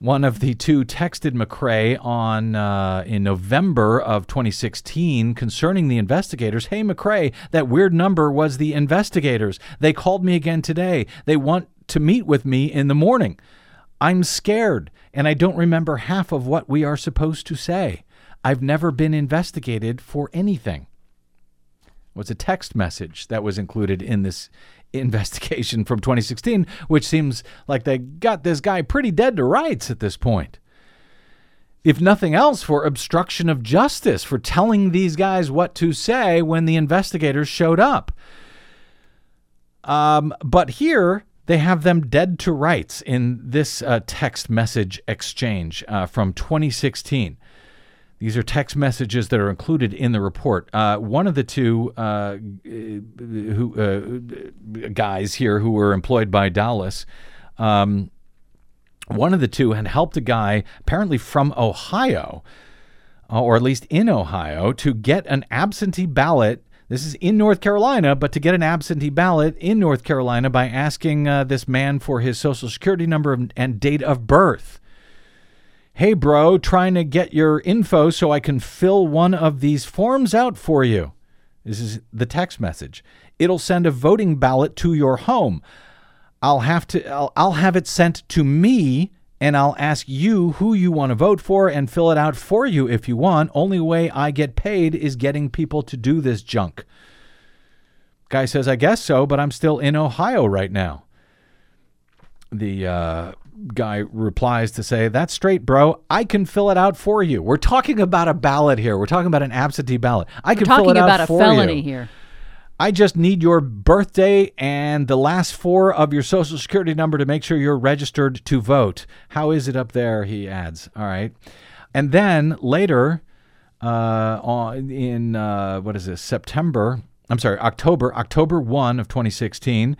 One of the two texted McCrae on uh, in November of twenty sixteen concerning the investigators. Hey, McCrae, that weird number was the investigators. They called me again today. They want to meet with me in the morning. I'm scared, and I don't remember half of what we are supposed to say. I've never been investigated for anything. It was a text message that was included in this investigation from twenty sixteen, which seems like they got this guy pretty dead to rights at this point. If nothing else, for obstruction of justice, for telling these guys what to say when the investigators showed up. Um, but here, They have them dead to rights in this uh, text message exchange uh, from twenty sixteen. These are text messages that are included in the report. Uh, one of the two uh, who, uh, guys here who were employed by Dowless, um, one of the two had helped a guy apparently from Ohio, or at least in Ohio, to get an absentee ballot. This is in North Carolina, but to get an absentee ballot in North Carolina by asking uh, this man for his social security number and date of birth. Hey, bro, trying to get your info so I can fill one of these forms out for you. This is the text message. It'll send a voting ballot to your home. I'll have to I'll, I'll have it sent to me, and I'll ask you who you want to vote for and fill it out for you if you want. Only way I get paid is getting people to do this junk. Guy says, I guess so, but I'm still in Ohio right now. The uh, guy replies to say, that's straight, bro. I can fill it out for you. We're talking about a ballot here. We're talking about an absentee ballot. I can fill it out for you. We're talking about a felony here. I just need your birthday and the last four of your social security number to make sure you're registered to vote. How is it up there, he adds. All right. And then later uh, on in, uh, what is this, September, I'm sorry, October, October first of twenty sixteen,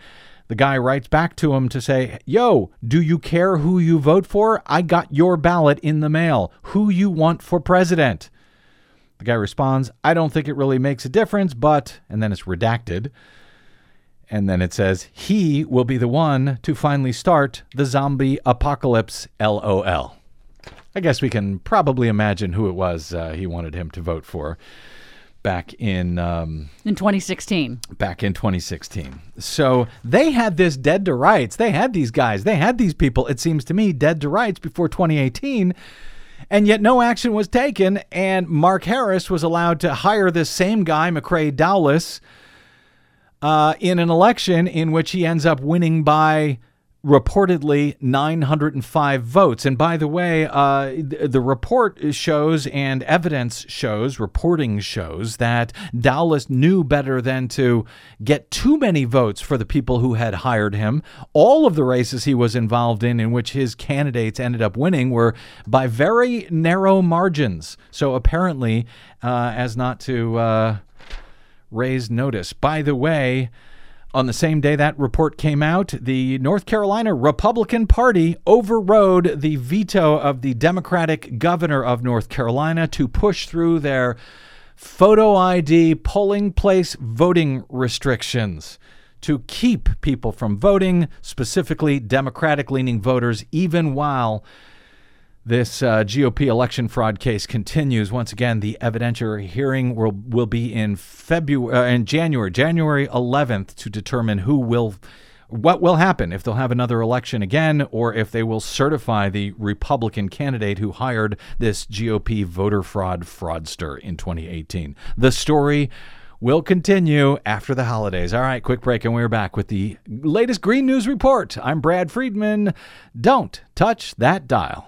the guy writes back to him to say, yo, do you care who you vote for? I got your ballot in the mail. Who you want for president? The guy responds, I don't think it really makes a difference, but, and then it's redacted. And then it says, he will be the one to finally start the zombie apocalypse, L O L. I guess we can probably imagine who it was uh, he wanted him to vote for back in... Um, in twenty sixteen. Back in twenty sixteen. So they had this dead to rights. They had these guys. They had these people, it seems to me, dead to rights before twenty eighteen. And yet no action was taken, and Mark Harris was allowed to hire this same guy, McCrae Dowless, uh, in an election in which he ends up winning by reportedly nine hundred five votes. And by the way, uh, th- the report shows and evidence shows, reporting shows, that Dowless knew better than to get too many votes for the people who had hired him. All of the races he was involved in in which his candidates ended up winning were by very narrow margins. So apparently, uh, as not to uh, raise notice. By the way, on the same day that report came out, the North Carolina Republican Party overrode the veto of the Democratic governor of North Carolina to push through their photo I D polling place voting restrictions to keep people from voting, specifically Democratic-leaning voters, even while this uh, G O P election fraud case continues. Once again, the evidentiary hearing will will be in February, uh, in January, January eleventh, to determine who will, what will happen, if they'll have another election again, or if they will certify the Republican candidate who hired this G O P voter fraud fraudster in twenty eighteen. The story will continue after the holidays. All right, quick break, and we're back with the latest Green News Report. I'm Brad Friedman. Don't touch that dial.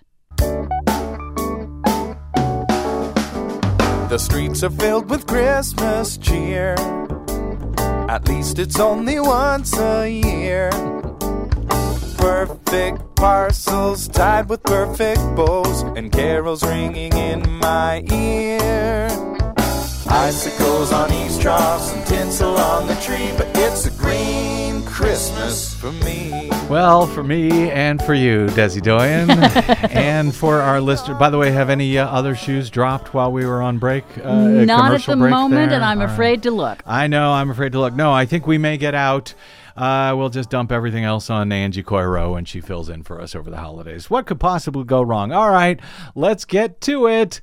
The streets are filled with Christmas cheer. At least it's only once a year. Perfect parcels tied with perfect bows, and carols ringing in my ear. Icicles on eavesdrops and tinsel on the tree, but it's a green Christmas for me. Well, for me and for you, Desi Doyen, and for our listener. By the way, have any uh, other shoes dropped while we were on break? Uh, Not at the moment, there? and I'm All afraid right. to look. I know, I'm afraid to look. No, I think we may get out. Uh, we'll just dump everything else on Angie Coiro when she fills in for us over the holidays. What could possibly go wrong? All right, let's get to it.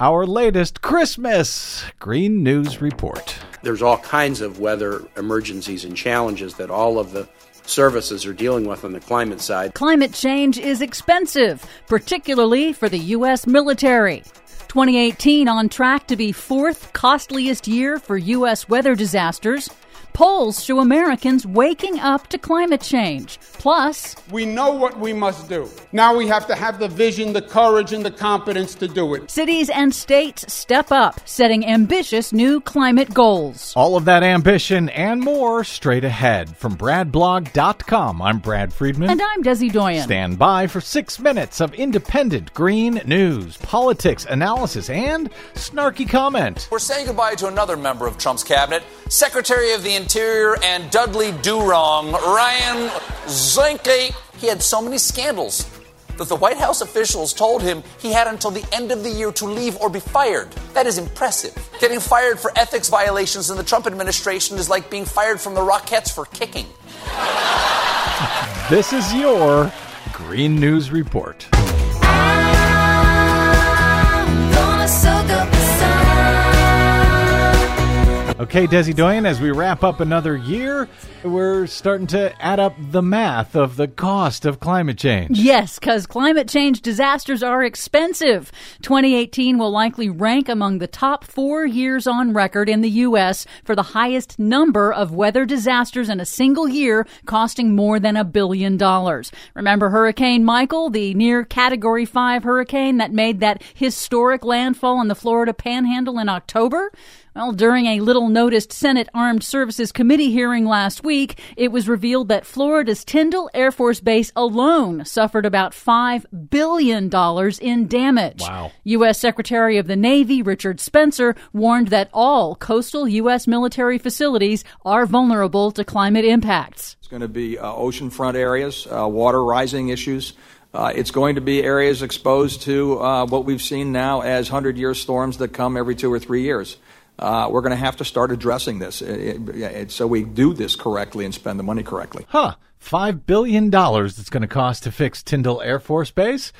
our latest Christmas Green News Report. There's all kinds of weather emergencies and challenges that all of the services are dealing with on the climate side. Climate change is expensive, particularly for the U S military. twenty eighteen on track to be fourth costliest year for U S weather disasters. Polls show Americans waking up to climate change. Plus, we know what we must do. Now we have to have the vision, the courage, and the competence to do it. Cities and states step up, setting ambitious new climate goals. All of that ambition and more straight ahead. From Brad Blog dot com, I'm Brad Friedman. And I'm Desi Doyen. Stand by for six minutes of independent green news, politics, analysis, and snarky comment. We're saying goodbye to another member of Trump's cabinet, Secretary of the Interior and Dudley Do-Wrong, Ryan Zinke. He had so many scandals that the White House officials told him he had until the end of the year to leave or be fired. That is impressive. Getting fired for ethics violations in the Trump administration is like being fired from the Rockettes for kicking. This is your Green News Report. I'm gonna soak up the sun. Okay, Desi Doyen, as we wrap up another year, we're starting to add up the math of the cost of climate change. Yes, because climate change disasters are expensive. twenty eighteen will likely rank among the top four years on record in the U S for the highest number of weather disasters in a single year, costing more than a billion dollars. Remember Hurricane Michael, the near Category five hurricane that made that historic landfall in the Florida Panhandle in October? Well, during a little-noticed Senate Armed Services Committee hearing last week, it was revealed that Florida's Tyndall Air Force Base alone suffered about five billion dollars in damage. Wow. U S. Secretary of the Navy Richard Spencer warned that all coastal U S military facilities are vulnerable to climate impacts. It's going to be uh, oceanfront areas, uh, water rising issues. Uh, it's going to be areas exposed to uh, what we've seen now as hundred-year storms that come every two or three years. Uh, we're going to have to start addressing this it, it, it, so we do this correctly and spend the money correctly. Huh. five billion dollars it's going to cost to fix Tyndall Air Force Base?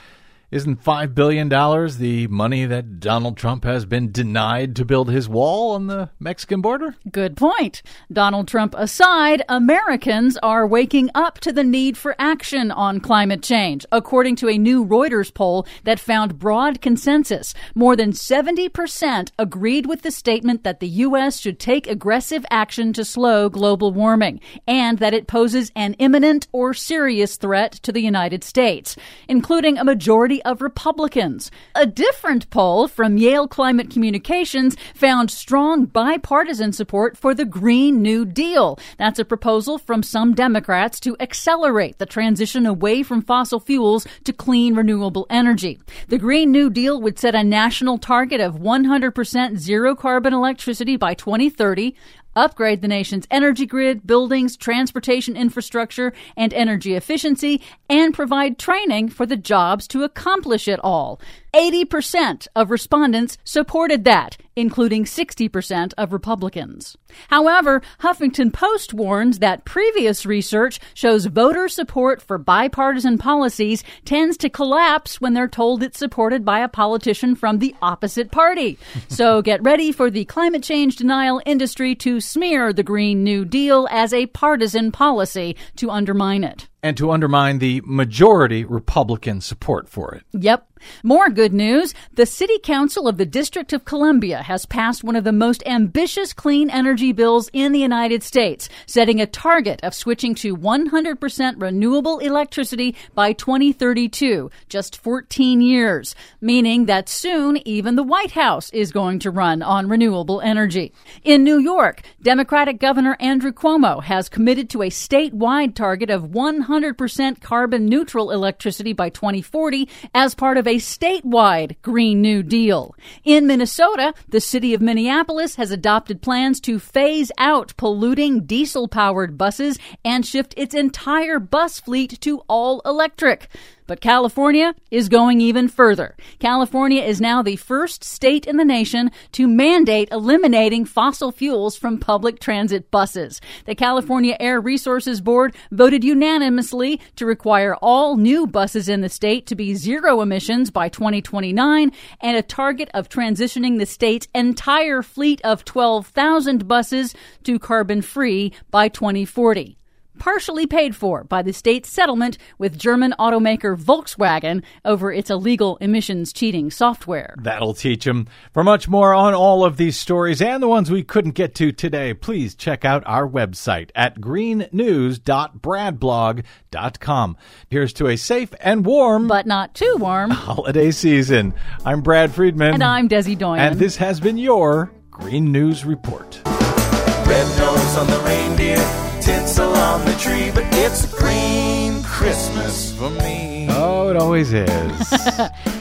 Isn't five billion dollars the money that Donald Trump has been denied to build his wall on the Mexican border? Good point. Donald Trump aside, Americans are waking up to the need for action on climate change, according to a new Reuters poll that found broad consensus. More than seventy percent agreed with the statement that the U S should take aggressive action to slow global warming and that it poses an imminent or serious threat to the United States, including a majority of Republicans. A different poll from Yale Climate Communications found strong bipartisan support for the Green New Deal. That's a proposal from some Democrats to accelerate the transition away from fossil fuels to clean, renewable energy. The Green New Deal would set a national target of one hundred percent zero-carbon electricity by twenty thirty, upgrade the nation's energy grid, buildings, transportation infrastructure, and energy efficiency, and provide training for the jobs to accomplish it all. eighty percent of respondents supported that, including sixty percent of Republicans. However, Huffington Post warns that previous research shows voter support for bipartisan policies tends to collapse when they're told it's supported by a politician from the opposite party. So get ready for the climate change denial industry to smear the Green New Deal as a partisan policy to undermine it. And to undermine the majority Republican support for it. Yep. More good news. The City Council of the District of Columbia has passed one of the most ambitious clean energy bills in the United States, setting a target of switching to one hundred percent renewable electricity by twenty thirty-two, just fourteen years, meaning that soon even the White House is going to run on renewable energy. In New York, Democratic Governor Andrew Cuomo has committed to a statewide target of one hundred percent carbon neutral electricity by twenty forty as part of a statewide Green New Deal. In Minnesota, the city of Minneapolis has adopted plans to phase out polluting diesel-powered buses and shift its entire bus fleet to all electric. But California is going even further. California is now the first state in the nation to mandate eliminating fossil fuels from public transit buses. The California Air Resources Board voted unanimously to require all new buses in the state to be zero emissions by twenty twenty-nine and a target of transitioning the state's entire fleet of twelve thousand buses to carbon-free by twenty forty. Partially paid for by the state's settlement with German automaker Volkswagen over its illegal emissions cheating software. That'll teach them. For much more on all of these stories and the ones we couldn't get to today, please check out our website at green news dot brad blog dot com. Here's to a safe and warm, but not too warm, holiday season. I'm Brad Friedman. And I'm Desi Doyen. And this has been your Green News Report. Red nose on the reindeer, tinsel on the tree, but it's a green Christmas for me. Oh, it always is.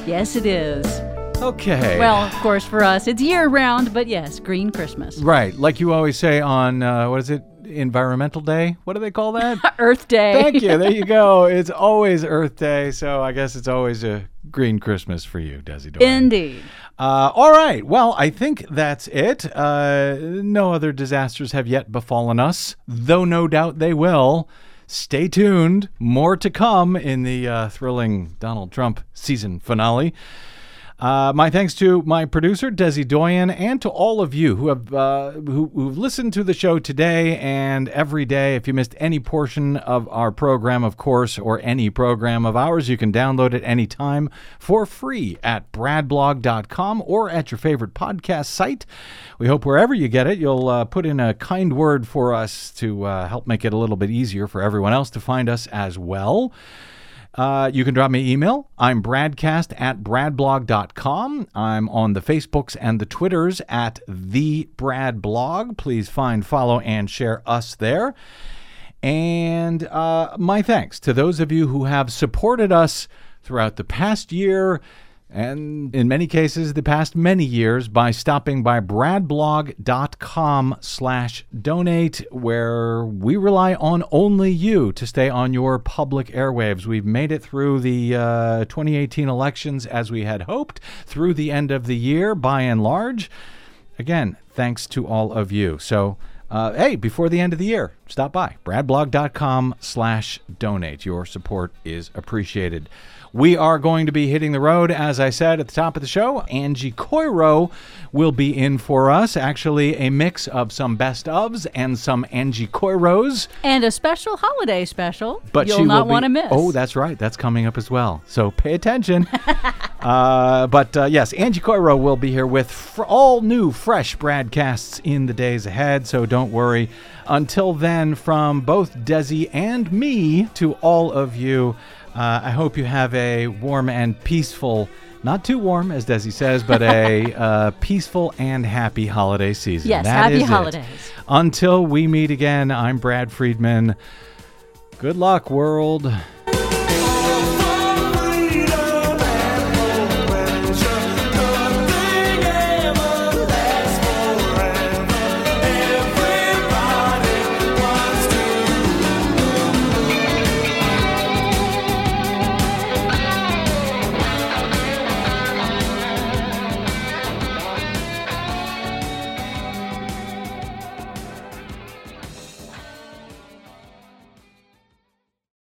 Yes, it is. Okay. Well, of course, for us, it's year-round, but yes, green Christmas. Right, like you always say on, uh, what is it, Environmental Day? What do they call that? Earth Day. Thank you. There you go. It's always Earth Day, so I guess it's always a green Christmas for you, Desi Doyle. Indeed. Uh, all right. Well, I think that's it. Uh, no other disasters have yet befallen us, though no doubt they will. Stay tuned. More to come in the uh, thrilling Donald Trump season finale. Uh, my thanks to my producer, Desi Doyen, and to all of you who have uh, who, who've listened to the show today and every day. If you missed any portion of our program, of course, or any program of ours, you can download it anytime for free at brad blog dot com or at your favorite podcast site. We hope wherever you get it, you'll uh, put in a kind word for us to uh, help make it a little bit easier for everyone else to find us as well. Uh, you can drop me an email. I'm bradcast at brad blog dot com. I'm on the Facebooks and the Twitters at The Brad Blog. Please find, follow, and share us there. And uh, my thanks to those of you who have supported us throughout the past year and in many cases the past many years by stopping by brad blog dot com slash donate, where we rely on only you to stay on your public airwaves. We've made it through the uh, twenty eighteen elections as we had hoped, through the end of the year by and large. Again, thanks to all of you. So uh, hey, before the end of the year, stop by brad blog dot com slash donate. Your support is appreciated. We are going to be hitting the road, as I said at the top of the show. Angie Coiro will be in for us. Actually, a mix of some best-ofs and some Angie Coiros. And a special holiday special but you'll not want to miss. Oh, that's right. That's coming up as well. So pay attention. uh, but, uh, yes, Angie Coiro will be here with fr- all new, fresh broadcasts in the days ahead, so don't worry. Until then, from both Desi and me to all of you, Uh, I hope you have a warm and peaceful, not too warm, as Desi says, but a uh, peaceful and happy holiday season. Yes, that happy is holidays. It. Until we meet again, I'm Brad Friedman. Good luck, world.